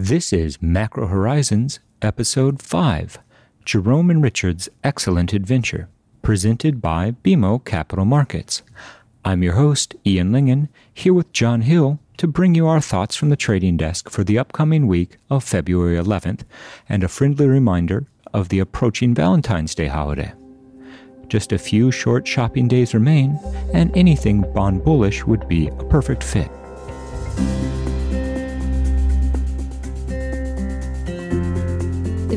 This is Macro Horizons, Episode 5, Jerome and Richard's Excellent Adventure, presented by BMO Capital Markets. I'm your host, Ian Lingen, here with John Hill to bring you our thoughts from the trading desk for the upcoming week of February 11th, and a friendly reminder of the approaching Valentine's Day holiday. Just a few short shopping days remain, and anything bond bullish would be a perfect fit. The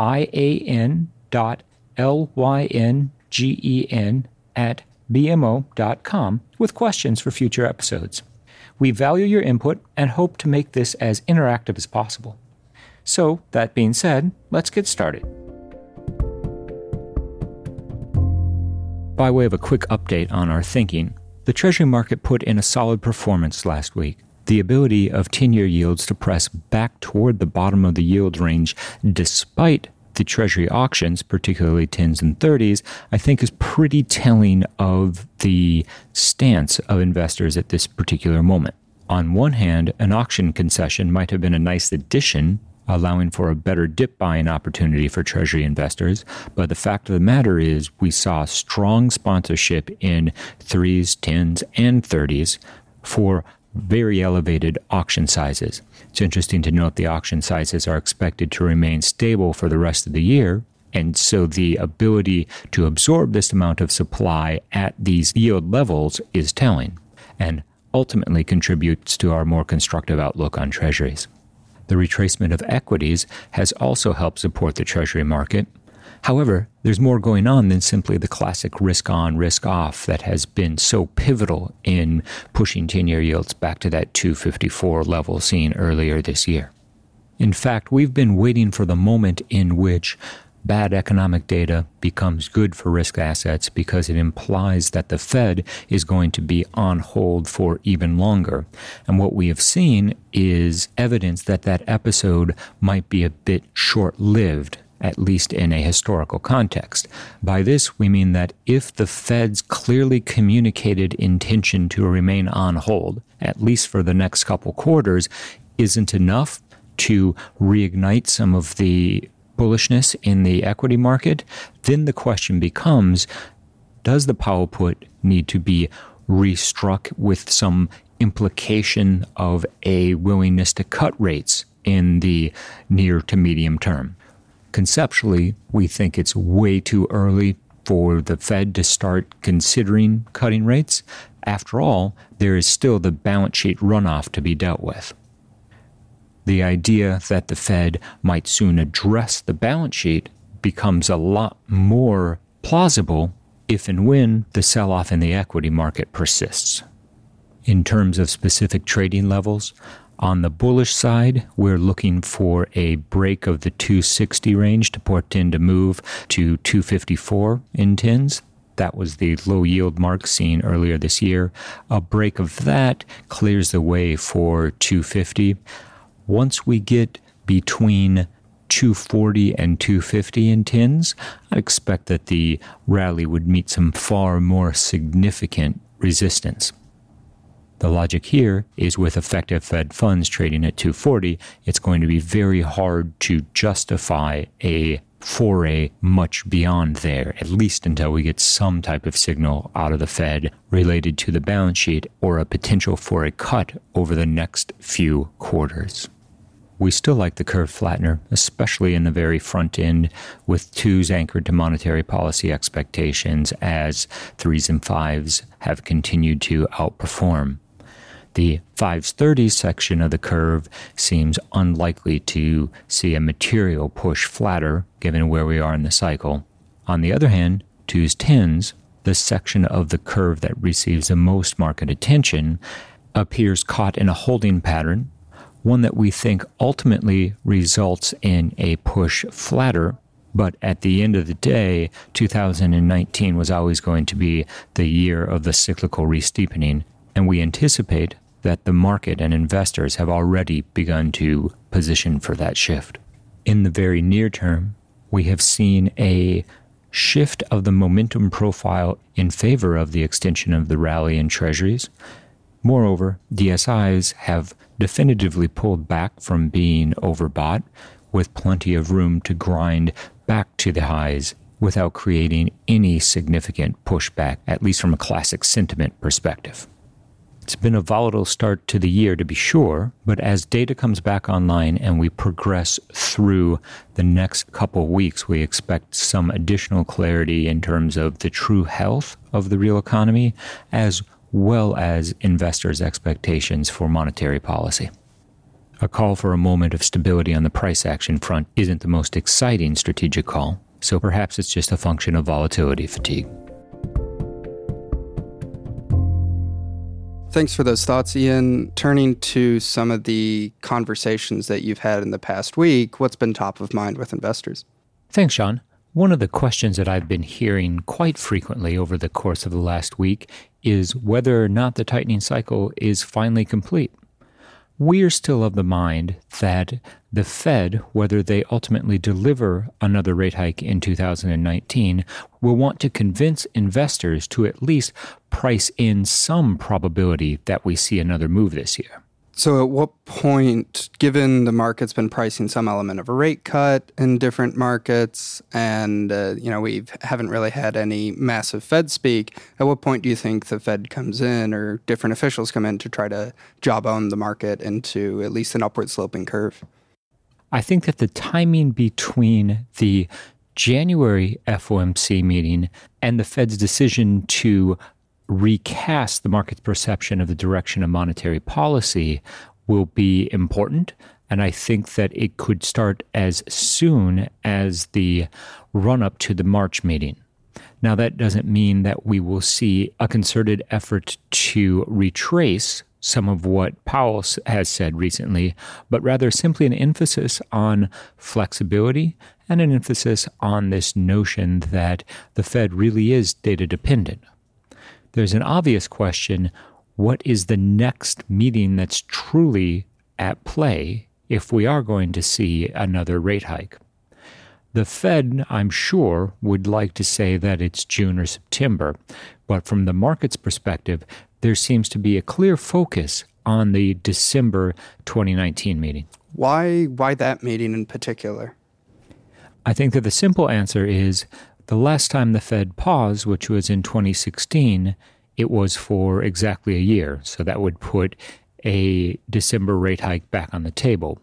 ian.lyngen@bmo.com with questions for future episodes. We value your input and hope to make this as interactive as possible. So, that being said, let's get started. By way of a quick update on our thinking, the Treasury market put in a solid performance last week. The ability of 10-year yields to press back toward the bottom of the yield range despite the Treasury auctions, particularly 10s and 30s, I think is pretty telling of the stance of investors at this particular moment. On one hand, an auction concession might have been a nice addition, allowing for a better dip buying opportunity for Treasury investors. But the fact of the matter is we saw strong sponsorship in 3s, 10s, and 30s for very elevated auction sizes. It's interesting to note the auction sizes are expected to remain stable for the rest of the year, and so the ability to absorb this amount of supply at these yield levels is telling, and ultimately contributes to our more constructive outlook on Treasuries. The retracement of equities has also helped support the Treasury market. However, there's more going on than simply the classic risk-on, risk-off that has been so pivotal in pushing 10-year yields back to that 254 level seen earlier this year. In fact, we've been waiting for the moment in which bad economic data becomes good for risk assets because it implies that the Fed is going to be on hold for even longer. And what we have seen is evidence that that episode might be a bit short-lived, at least in a historical context. By this, we mean that if the Fed's clearly communicated intention to remain on hold, at least for the next couple quarters, isn't enough to reignite some of the bullishness in the equity market, then the question becomes, does the Powell put need to be restruck with some implication of a willingness to cut rates in the near to medium term? Conceptually, we think it's way too early for the Fed to start considering cutting rates. After all, there is still the balance sheet runoff to be dealt with. The idea that the Fed might soon address the balance sheet becomes a lot more plausible if and when the sell-off in the equity market persists. In terms of specific trading levels, on the bullish side, we're looking for a break of the 260 range to portend a move to 254 in 10s. That was the low yield mark seen earlier this year. A break of that clears the way for 250. Once we get between 240 and 250 in 10s, I expect that the rally would meet some far more significant resistance. The logic here is with effective Fed funds trading at 240, it's going to be very hard to justify a foray much beyond there, at least until we get some type of signal out of the Fed related to the balance sheet or a potential for a cut over the next few quarters. We still like the curve flattener, especially in the very front end, with 2s anchored to monetary policy expectations as 3s and 5s have continued to outperform. The 530 section of the curve seems unlikely to see a material push flatter, given where we are in the cycle. On the other hand, 2s, 10s, the section of the curve that receives the most market attention, appears caught in a holding pattern, one that we think ultimately results in a push flatter. But at the end of the day, 2019 was always going to be the year of the cyclical re-steepening. And we anticipate that the market and investors have already begun to position for that shift. In the very near term, we have seen a shift of the momentum profile in favor of the extension of the rally in treasuries. Moreover, DSIs have definitively pulled back from being overbought, with plenty of room to grind back to the highs without creating any significant pushback, at least from a classic sentiment perspective. It's been a volatile start to the year, to be sure, but as data comes back online and we progress through the next couple weeks, we expect some additional clarity in terms of the true health of the real economy, as well as investors' expectations for monetary policy. A call for a moment of stability on the price action front isn't the most exciting strategic call, so perhaps it's just a function of volatility fatigue. Thanks for those thoughts, Ian. Turning to some of the conversations that you've had in the past week, what's been top of mind with investors? Thanks, Sean. One of the questions that I've been hearing quite frequently over the course of the last week is whether or not the tightening cycle is finally complete. We're still of the mind that the Fed, whether they ultimately deliver another rate hike in 2019, will want to convince investors to at least price in some probability that we see another move this year. So at what point, given the market's been pricing some element of a rate cut in different markets, and we haven't really had any massive Fed speak, at what point do you think the Fed comes in or different officials come in to try to jawbone the market into at least an upward sloping curve? I think that the timing between the January FOMC meeting and the Fed's decision to recast the market's perception of the direction of monetary policy will be important. And I think that it could start as soon as the run-up to the March meeting. Now, that doesn't mean that we will see a concerted effort to retrace some of what Powell has said recently, but rather simply an emphasis on flexibility and an emphasis on this notion that the Fed really is data dependent. There's an obvious question: what is the next meeting that's truly at play if we are going to see another rate hike? The Fed, I'm sure, would like to say that it's June or September, but from the market's perspective, there seems to be a clear focus on the December 2019 meeting. Why that meeting in particular? I think that the simple answer is, the last time the Fed paused, which was in 2016, it was for exactly a year. So that would put a December rate hike back on the table.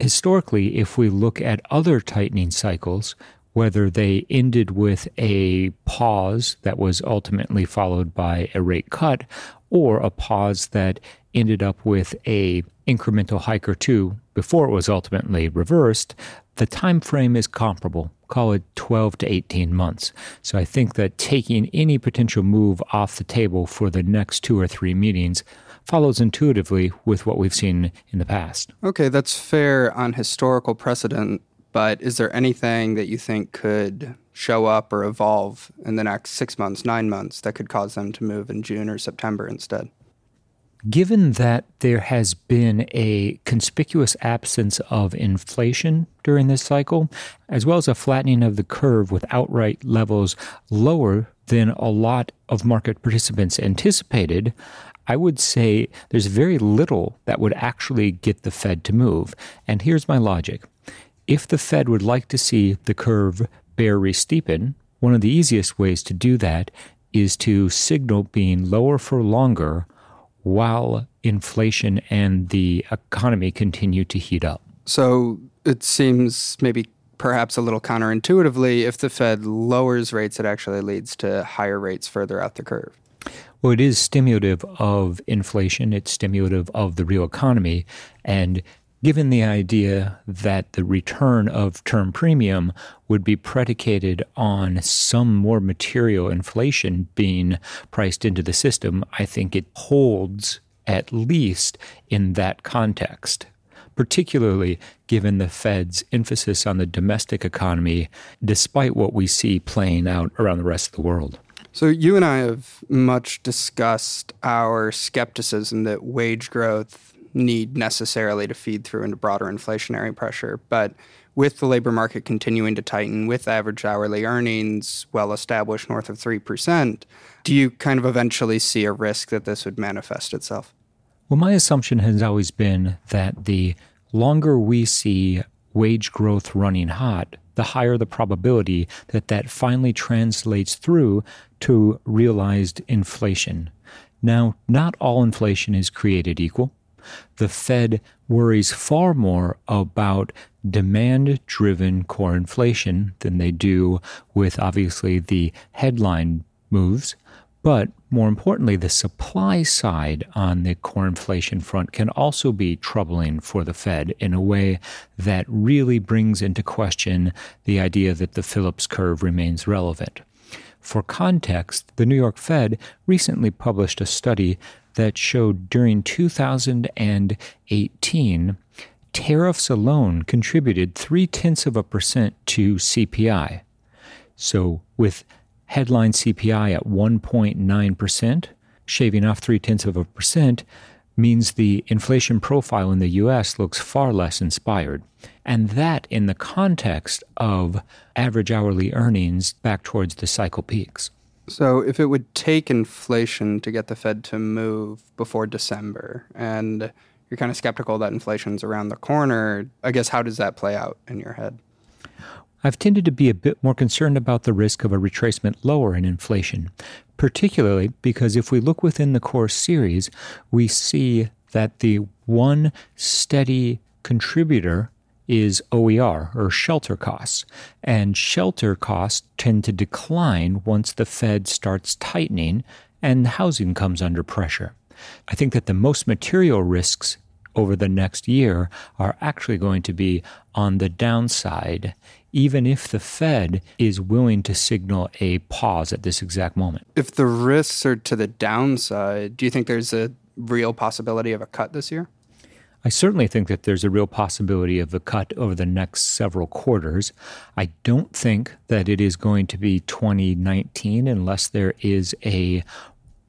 Historically, if we look at other tightening cycles, whether they ended with a pause that was ultimately followed by a rate cut, or a pause that ended up with a incremental hike or two before it was ultimately reversed, the time frame is comparable. Call it 12 to 18 months. So I think that taking any potential move off the table for the next 2 or 3 meetings follows intuitively with what we've seen in the past. Okay, that's fair on historical precedent, but is there anything that you think could show up or evolve in the next 6 months, 9 months that could cause them to move in June or September instead? Given that there has been a conspicuous absence of inflation during this cycle, as well as a flattening of the curve with outright levels lower than a lot of market participants anticipated, I would say there's very little that would actually get the Fed to move. And here's my logic. If the Fed would like to see the curve bear re-steepen, one of the easiest ways to do that is to signal being lower for longer while inflation and the economy continue to heat up. So it seems maybe perhaps a little counterintuitively, if the Fed lowers rates, it actually leads to higher rates further out the curve. Well, it is stimulative of inflation. It's stimulative of the real economy. And given the idea that the return of term premium would be predicated on some more material inflation being priced into the system, I think it holds at least in that context. particularly given the Fed's emphasis on the domestic economy, despite what we see playing out around the rest of the world. So you and I have much discussed our skepticism that wage growth need necessarily to feed through into broader inflationary pressure. But with the labor market continuing to tighten, with average hourly earnings well-established north of 3%, do you kind of eventually see a risk that this would manifest itself? Well, my assumption has always been that the longer we see wage growth running hot, the higher the probability that that finally translates through to realized inflation. Now, not all inflation is created equal. The Fed worries far more about demand-driven core inflation than they do with, obviously, the headline moves. But more importantly, the supply side on the core inflation front can also be troubling for the Fed in a way that really brings into question the idea that the Phillips curve remains relevant. For context, the New York Fed recently published a study that showed during 2018, tariffs alone contributed 0.3% to CPI. So with headline CPI at 1.9%, shaving off 0.3% means the inflation profile in the U.S. looks far less inspired. And that in the context of average hourly earnings back towards the cycle peaks. So if it would take inflation to get the Fed to move before December, and you're kind of skeptical that inflation's around the corner, I guess how does that play out in your head? I've tended to be a bit more concerned about the risk of a retracement lower in inflation, particularly because if we look within the core series, we see that the one steady contributor is OER, or shelter costs. And shelter costs tend to decline once the Fed starts tightening and housing comes under pressure. I think that the most material risks over the next year are actually going to be on the downside, even if the Fed is willing to signal a pause at this exact moment. If the risks are to the downside, do you think there's a real possibility of a cut this year? I certainly think that there's a real possibility of a cut over the next several quarters. I don't think that it is going to be 2019 unless there is a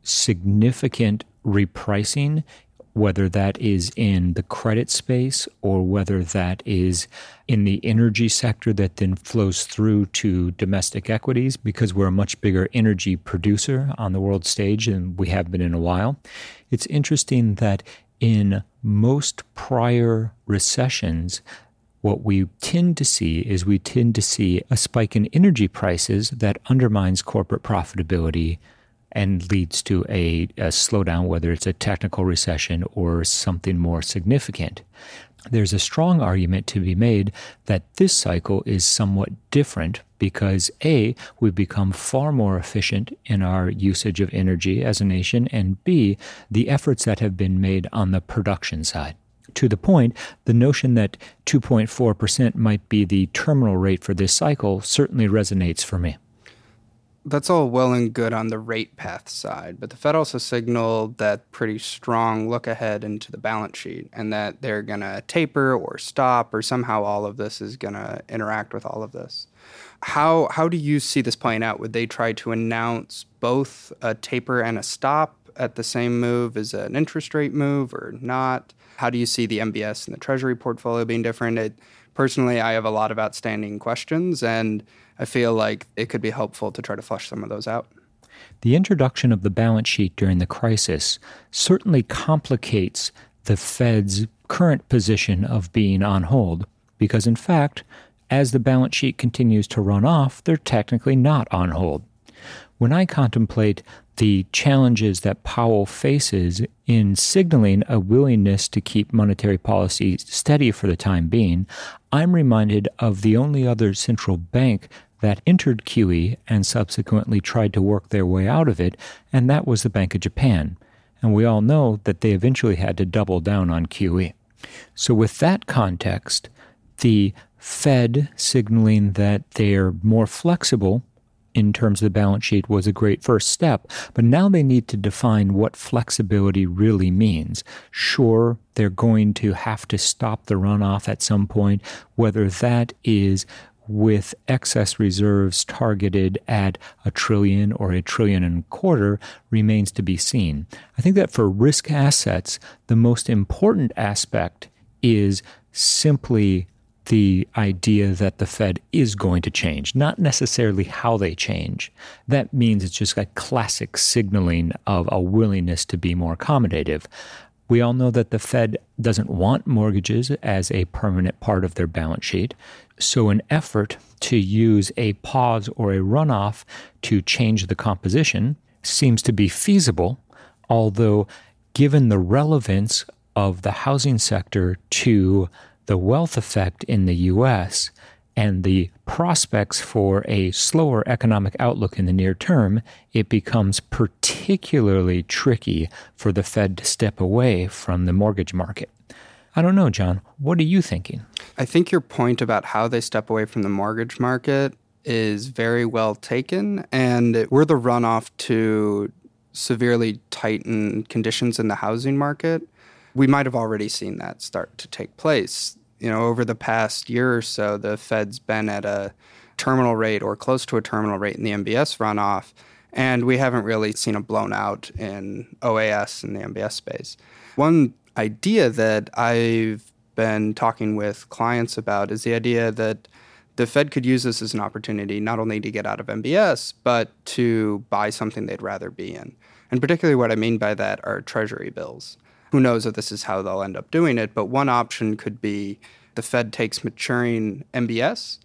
significant repricing, whether that is in the credit space or whether that is in the energy sector that then flows through to domestic equities, because we're a much bigger energy producer on the world stage than we have been in a while. It's interesting that in most prior recessions, what we tend to see is a spike in energy prices that undermines corporate profitability and leads to a slowdown, whether it's a technical recession or something more significant. There's a strong argument to be made that this cycle is somewhat different because, A, we've become far more efficient in our usage of energy as a nation, and B, the efforts that have been made on the production side. To the point, the notion that 2.4% might be the terminal rate for this cycle certainly resonates for me. That's all well and good on the rate path side, but the Fed also signaled that pretty strong look ahead into the balance sheet and that they're going to taper or stop or somehow all of this is going to interact with all of this. How do you see this playing out? Would they try to announce both a taper and a stop at the same move? Is it an interest rate move or not? How do you see the MBS and the Treasury portfolio being different? Personally, I have a lot of outstanding questions, and I feel like it could be helpful to try to flush some of those out. The introduction of the balance sheet during the crisis certainly complicates the Fed's current position of being on hold, because in fact, as the balance sheet continues to run off, they're technically not on hold. When I contemplate the challenges that Powell faces in signaling a willingness to keep monetary policy steady for the time being, I'm reminded of the only other central bank that entered QE and subsequently tried to work their way out of it, and that was the Bank of Japan. And we all know that they eventually had to double down on QE. So with that context, the Fed signaling that they're more flexible in terms of the balance sheet was a great first step, but now they need to define what flexibility really means. Sure, they're going to have to stop the runoff at some point, whether that is with excess reserves targeted at $1 trillion or $1.25 trillion remains to be seen. I think that for risk assets, the most important aspect is simply the idea that the Fed is going to change, not necessarily how they change. That means it's just a classic signaling of a willingness to be more accommodative. We all know that the Fed doesn't want mortgages as a permanent part of their balance sheet. So an effort to use a pause or a runoff to change the composition seems to be feasible, although given the relevance of the housing sector to the wealth effect in the U.S. and the prospects for a slower economic outlook in the near term, it becomes particularly tricky for the Fed to step away from the mortgage market. I don't know, John. What are you thinking? I think your point about how they step away from the mortgage market is very well taken, and we're the runoff to severely tighten conditions in the housing market. We might have already seen that start to take place. You know, over the past year or so, the Fed's been at a terminal rate or close to a terminal rate in the MBS runoff, and we haven't really seen a blown out in OAS and the MBS space. One idea that I've been talking with clients about is the idea that the Fed could use this as an opportunity not only to get out of MBS, but to buy something they'd rather be in. And particularly what I mean by that are Treasury bills. Who knows if this is how they'll end up doing it, but one option could be the Fed takes maturing MBS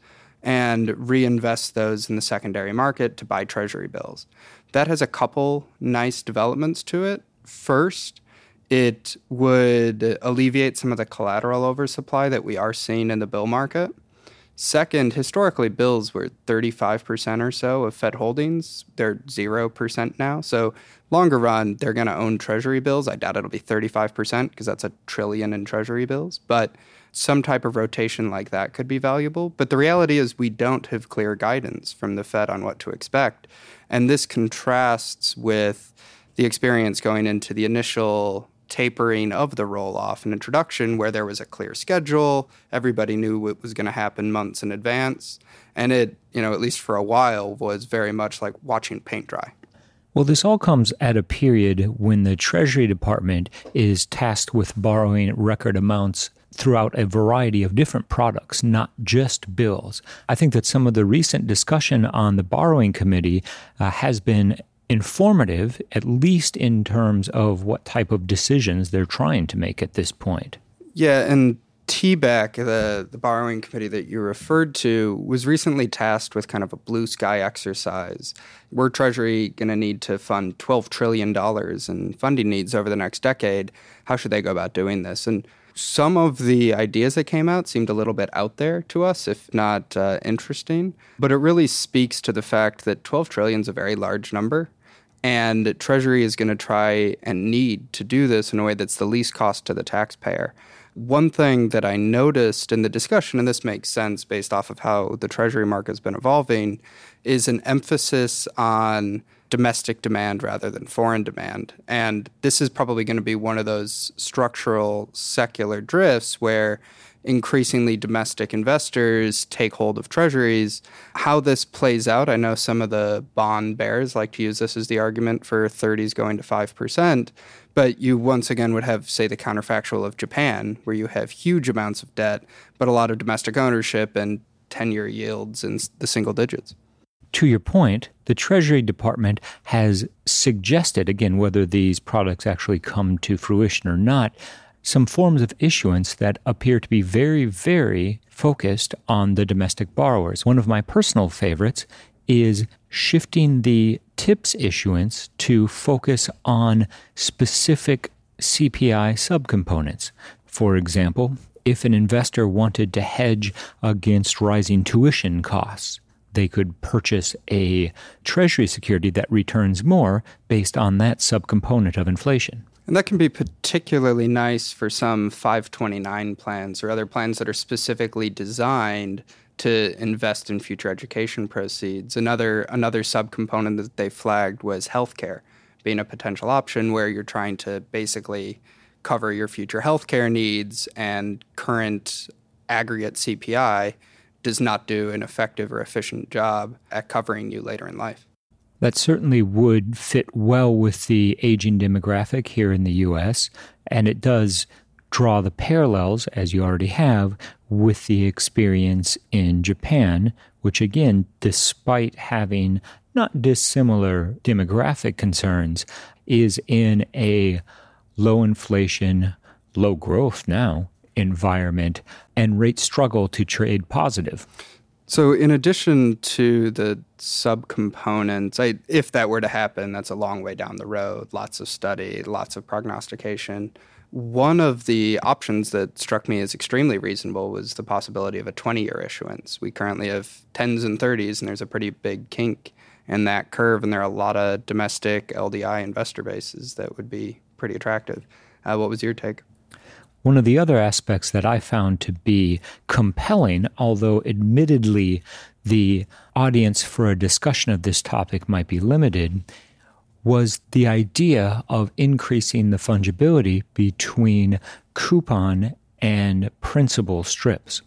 and reinvests those in the secondary market to buy Treasury bills. That has a couple nice developments to it. First, it would alleviate some of the collateral oversupply that we are seeing in the bill market. Second, historically, bills were 35% or so of Fed holdings. They're 0% now. So longer run, they're going to own Treasury bills. I doubt it'll be 35% because that's $1 trillion in Treasury bills. But some type of rotation like that could be valuable. But the reality is we don't have clear guidance from the Fed on what to expect. And this contrasts with the experience going into the initial tapering of the roll-off and introduction where there was a clear schedule. Everybody knew what was going to happen months in advance. And it, you know, at least for a while, was very much like watching paint dry. Well, this all comes at a period when the Treasury Department is tasked with borrowing record amounts throughout a variety of different products, not just bills. I think that some of the recent discussion on the borrowing committee has been informative, at least in terms of what type of decisions they're trying to make at this point. Yeah, and TBAC, the borrowing committee that you referred to, was recently tasked with kind of a blue sky exercise. We're Treasury going to need to fund $12 trillion in funding needs over the next decade. How should they go about doing this? And some of the ideas that came out seemed a little bit out there to us, if not interesting. But it really speaks to the fact that $12 trillion is a very large number. And Treasury is going to try and need to do this in a way that's the least cost to the taxpayer. One thing that I noticed in the discussion, and this makes sense based off of how the Treasury market has been evolving, is an emphasis on domestic demand rather than foreign demand. And this is probably going to be one of those structural secular drifts where increasingly domestic investors take hold of treasuries. How this plays out, I know some of the bond bears like to use this as the argument for 30s going to 5%, but you once again would have, say, the counterfactual of Japan, where you have huge amounts of debt, but a lot of domestic ownership and 10-year yields in the single digits. To your point, the Treasury Department has suggested, again, whether these products actually come to fruition or not, some forms of issuance that appear to be very, very focused on the domestic borrowers. One of my personal favorites is shifting the TIPS issuance to focus on specific CPI subcomponents. For example, if an investor wanted to hedge against rising tuition costs, they could purchase a treasury security that returns more based on that subcomponent of inflation. And that can be particularly nice for some 529 plans or other plans that are specifically designed to invest in future education proceeds. Another subcomponent that they flagged was healthcare being a potential option where you're trying to basically cover your future healthcare needs, and current aggregate CPI does not do an effective or efficient job at covering you later in life. That certainly would fit well with the aging demographic here in the U.S., and it does draw the parallels, as you already have, with the experience in Japan, which again, despite having not dissimilar demographic concerns, is in a low inflation, low growth now environment, and rates struggle to trade positive. So in addition to the subcomponents, if that were to happen, that's a long way down the road, lots of study, lots of prognostication. One of the options that struck me as extremely reasonable was the possibility of a 20-year issuance. We currently have 10s and 30s, and there's a pretty big kink in that curve, and there are a lot of domestic LDI investor bases that would be pretty attractive. What was your take? One of the other aspects that I found to be compelling, although admittedly the audience for a discussion of this topic might be limited, was the idea of increasing the fungibility between coupon and principal strips.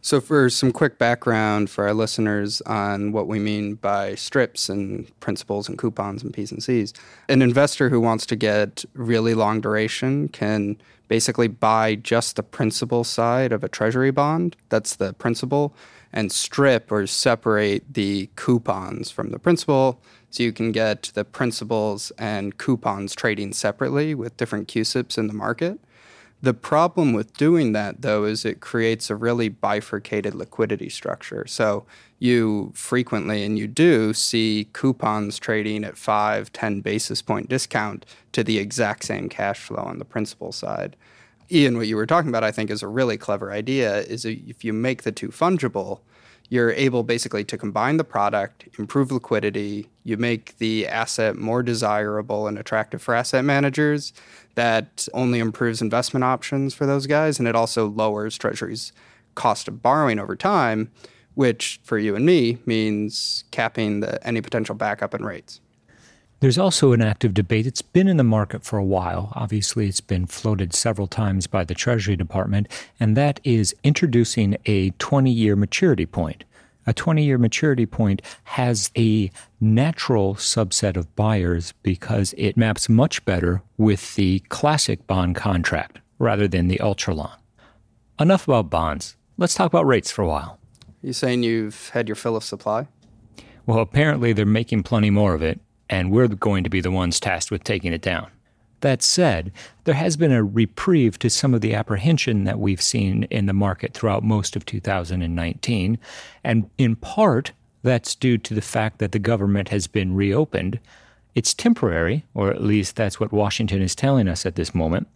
So for some quick background for our listeners on what we mean by strips and principals and coupons and P's and C's, an investor who wants to get really long duration can basically buy just the principal side of a treasury bond, that's the principal, and strip or separate the coupons from the principal, so you can get the principals and coupons trading separately with different QSIPs in the market. The problem with doing that, though, is it creates a really bifurcated liquidity structure. So you frequently, and you do, see coupons trading at 5, 10 basis point discount to the exact same cash flow on the principal side. Ian, what you were talking about, I think, is a really clever idea, is if you make the two fungible, you're able basically to combine the product, improve liquidity, you make the asset more desirable and attractive for asset managers. That only improves investment options for those guys, and it also lowers Treasury's cost of borrowing over time, which for you and me means capping any potential backup in rates. There's also an active debate. It's been in the market for a while. Obviously, it's been floated several times by the Treasury Department, and that is introducing a 20-year maturity point. A 20-year maturity point has a natural subset of buyers because it maps much better with the classic bond contract rather than the ultra-long. Enough about bonds. Let's talk about rates for a while. You saying you've had your fill of supply? Well, apparently they're making plenty more of it, and we're going to be the ones tasked with taking it down. That said, there has been a reprieve to some of the apprehension that we've seen in the market throughout most of 2019, and in part, that's due to the fact that the government has been reopened. It's temporary, or at least that's what Washington is telling us at this moment.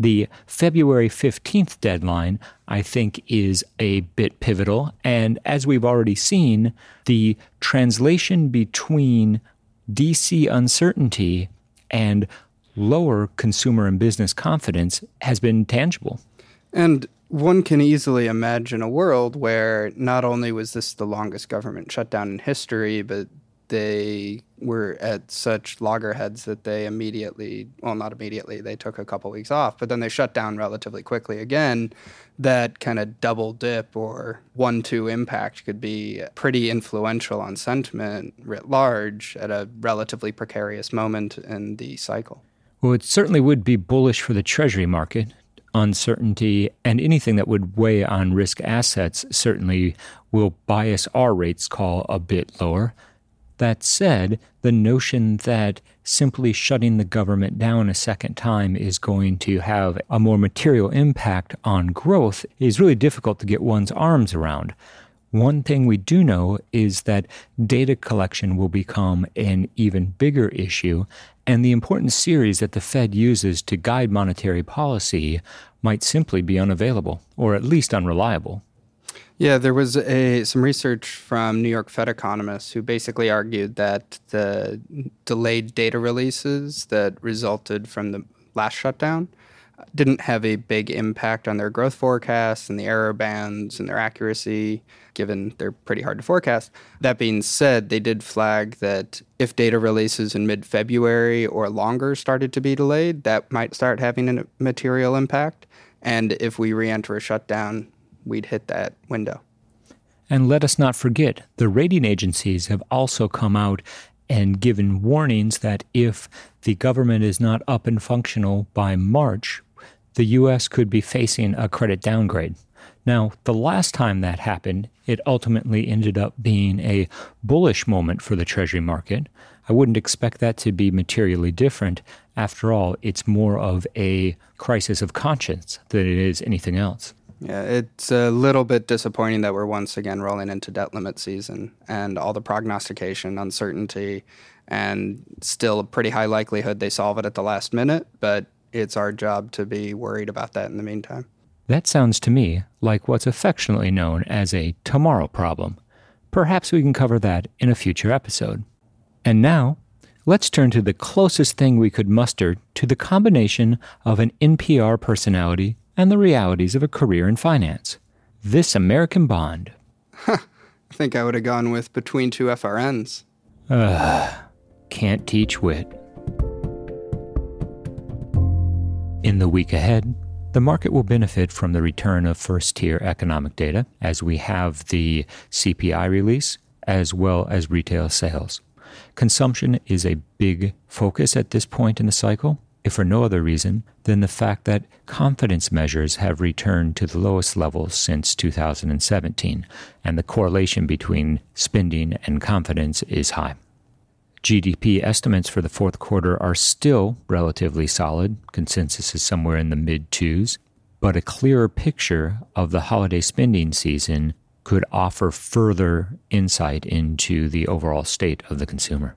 The February 15th deadline, I think, is a bit pivotal, and as we've already seen, the translation between DC uncertainty and lower consumer and business confidence has been tangible. And one can easily imagine a world where not only was this the longest government shutdown in history, but they were at such loggerheads that they they took a couple weeks off, but then they shut down relatively quickly again. That kind of double dip or 1-2 impact could be pretty influential on sentiment writ large at a relatively precarious moment in the cycle. Well, it certainly would be bullish for the Treasury market. Uncertainty and anything that would weigh on risk assets certainly will bias our rates call a bit lower. That said, the notion that simply shutting the government down a second time is going to have a more material impact on growth is really difficult to get one's arms around. One thing we do know is that data collection will become an even bigger issue, and the important series that the Fed uses to guide monetary policy might simply be unavailable, or at least unreliable. Yeah, there was some research from New York Fed economists who basically argued that the delayed data releases that resulted from the last shutdown didn't have a big impact on their growth forecasts and the error bands and their accuracy, given they're pretty hard to forecast. That being said, they did flag that if data releases in mid-February or longer started to be delayed, that might start having a material impact. And if we re-enter a shutdown, we'd hit that window. And let us not forget, the rating agencies have also come out and given warnings that if the government is not up and functional by March, the U.S. could be facing a credit downgrade. Now, the last time that happened, it ultimately ended up being a bullish moment for the Treasury market. I wouldn't expect that to be materially different. After all, it's more of a crisis of conscience than it is anything else. Yeah, it's a little bit disappointing that we're once again rolling into debt limit season and all the prognostication, uncertainty, and still a pretty high likelihood they solve it at the last minute, but it's our job to be worried about that in the meantime. That sounds to me like what's affectionately known as a tomorrow problem. Perhaps we can cover that in a future episode. And now, let's turn to the closest thing we could muster to the combination of an NPR personality and the realities of a career in finance. This American Bond. Huh, I think I would have gone with Between Two FRNs. Can't teach wit. In the week ahead, the market will benefit from the return of first-tier economic data as we have the CPI release as well as retail sales. Consumption is a big focus at this point in the cycle, if for no other reason than the fact that confidence measures have returned to the lowest levels since 2017, and the correlation between spending and confidence is high. GDP estimates for the fourth quarter are still relatively solid. Consensus is somewhere in the mid-2s, but a clearer picture of the holiday spending season could offer further insight into the overall state of the consumer.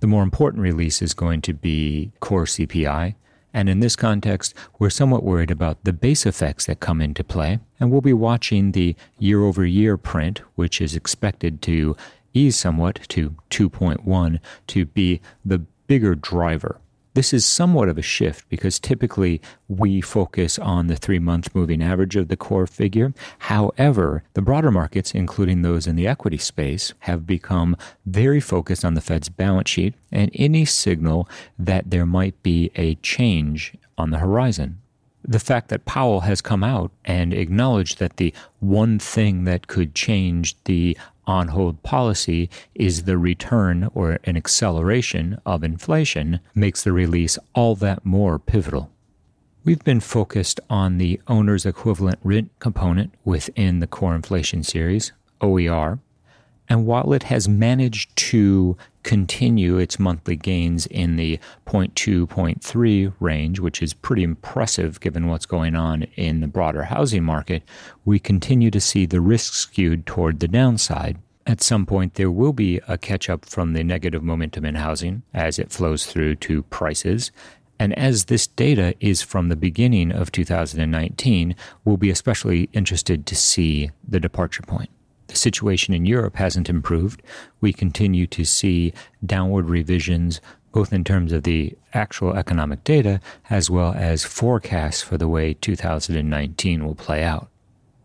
The more important release is going to be core CPI, and in this context, we're somewhat worried about the base effects that come into play, and we'll be watching the year-over-year print, which is expected to ease somewhat to 2.1, to be the bigger driver. This is somewhat of a shift because typically we focus on the three-month moving average of the core figure. However, the broader markets, including those in the equity space, have become very focused on the Fed's balance sheet and any signal that there might be a change on the horizon. The fact that Powell has come out and acknowledged that the one thing that could change the on-hold policy is the return or an acceleration of inflation makes the release all that more pivotal. We've been focused on the owner's equivalent rent component within the core inflation series, OER, and while it has managed to continue its monthly gains in the 0.2, 0.3 range, which is pretty impressive given what's going on in the broader housing market, we continue to see the risk skewed toward the downside. At some point, there will be a catch-up from the negative momentum in housing as it flows through to prices. And as this data is from the beginning of 2019, we'll be especially interested to see the departure point. The situation in Europe hasn't improved. We continue to see downward revisions, both in terms of the actual economic data as well as forecasts for the way 2019 will play out.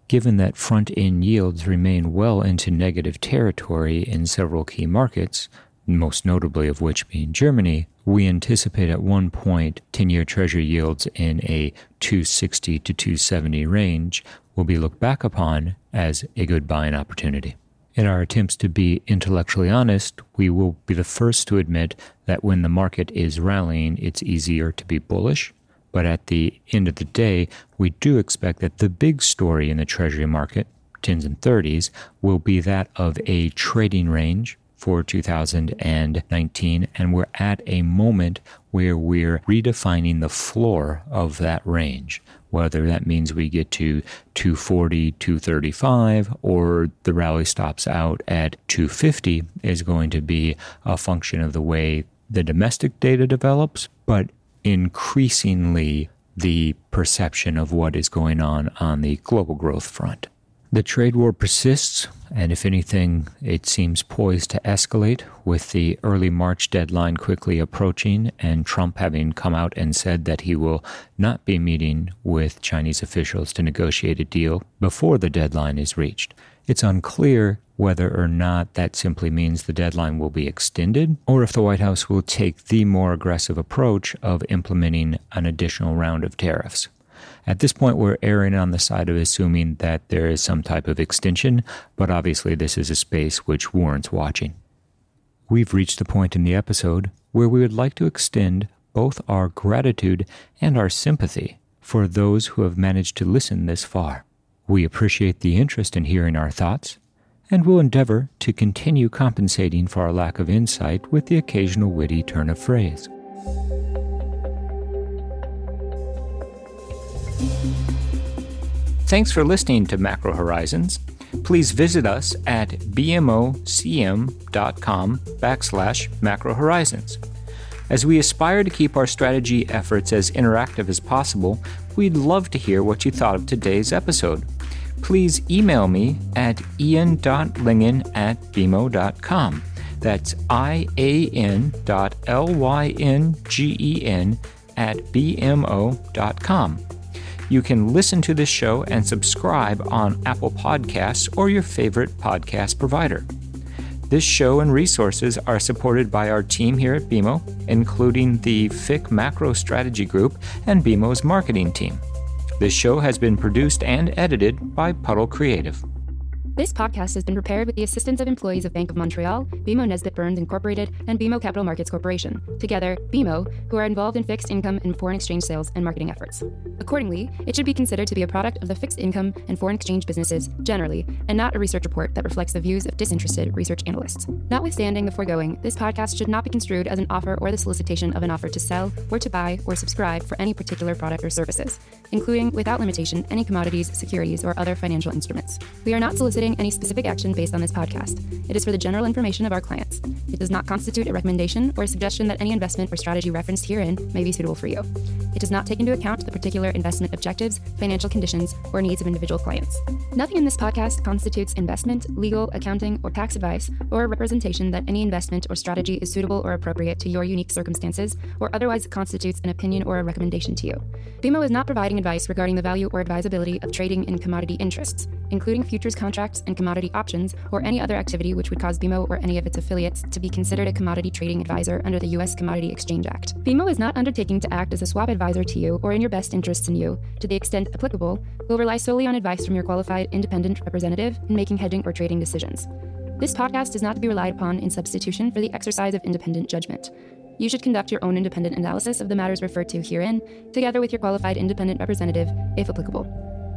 Given that front-end yields remain well into negative territory in several key markets, most notably of which being Germany, we anticipate at one point 10-year Treasury yields in a 260 to 270 range will be looked back upon as a good buying opportunity. In our attempts to be intellectually honest, we will be the first to admit that when the market is rallying, it's easier to be bullish. But at the end of the day, we do expect that the big story in the Treasury market, 10s and 30s, will be that of a trading range for 2019, and we're at a moment where we're redefining the floor of that range, whether that means we get to 240, 235, or the rally stops out at 250 is going to be a function of the way the domestic data develops, but increasingly the perception of what is going on the global growth front. The trade war persists, and if anything, it seems poised to escalate, with the early March deadline quickly approaching and Trump having come out and said that he will not be meeting with Chinese officials to negotiate a deal before the deadline is reached. It's unclear whether or not that simply means the deadline will be extended, or if the White House will take the more aggressive approach of implementing an additional round of tariffs. At this point, we're erring on the side of assuming that there is some type of extension, but obviously this is a space which warrants watching. We've reached the point in the episode where we would like to extend both our gratitude and our sympathy for those who have managed to listen this far. We appreciate the interest in hearing our thoughts, and will endeavor to continue compensating for our lack of insight with the occasional witty turn of phrase. Thanks for listening to Macro Horizons. Please visit us at bmocm.com/macrohorizons. As we aspire to keep our strategy efforts as interactive as possible, we'd love to hear what you thought of today's episode. Please email me at ian.lingen@bmo.com. That's ian.lyngen@bmo.com. You can listen to this show and subscribe on Apple Podcasts or your favorite podcast provider. This show and resources are supported by our team here at BMO, including the FIC Macro Strategy Group and BMO's marketing team. This show has been produced and edited by Puddle Creative. This podcast has been prepared with the assistance of employees of Bank of Montreal, BMO Nesbitt Burns Incorporated, and BMO Capital Markets Corporation, together, BMO, who are involved in fixed income and foreign exchange sales and marketing efforts. Accordingly, it should be considered to be a product of the fixed income and foreign exchange businesses generally, and not a research report that reflects the views of disinterested research analysts. Notwithstanding the foregoing, this podcast should not be construed as an offer or the solicitation of an offer to sell, or to buy, or subscribe for any particular product or services, including, without limitation, any commodities, securities, or other financial instruments. We are not soliciting any specific action based on this podcast. It is for the general information of our clients. It does not constitute a recommendation or a suggestion that any investment or strategy referenced herein may be suitable for you. It does not take into account the particular investment objectives, financial conditions, or needs of individual clients. Nothing in this podcast constitutes investment, legal, accounting, or tax advice, or a representation that any investment or strategy is suitable or appropriate to your unique circumstances, or otherwise constitutes an opinion or a recommendation to you. BMO is not providing advice regarding the value or advisability of trading in commodity interests, including futures contracts and commodity options, or any other activity which would cause BMO or any of its affiliates to be considered a commodity trading advisor under the U.S. Commodity Exchange Act. BMO is not undertaking to act as a swap advisor to you or in your best interests in you. To the extent applicable, we'll rely solely on advice from your qualified independent representative in making hedging or trading decisions. This podcast is not to be relied upon in substitution for the exercise of independent judgment. You should conduct your own independent analysis of the matters referred to herein, together with your qualified independent representative, if applicable.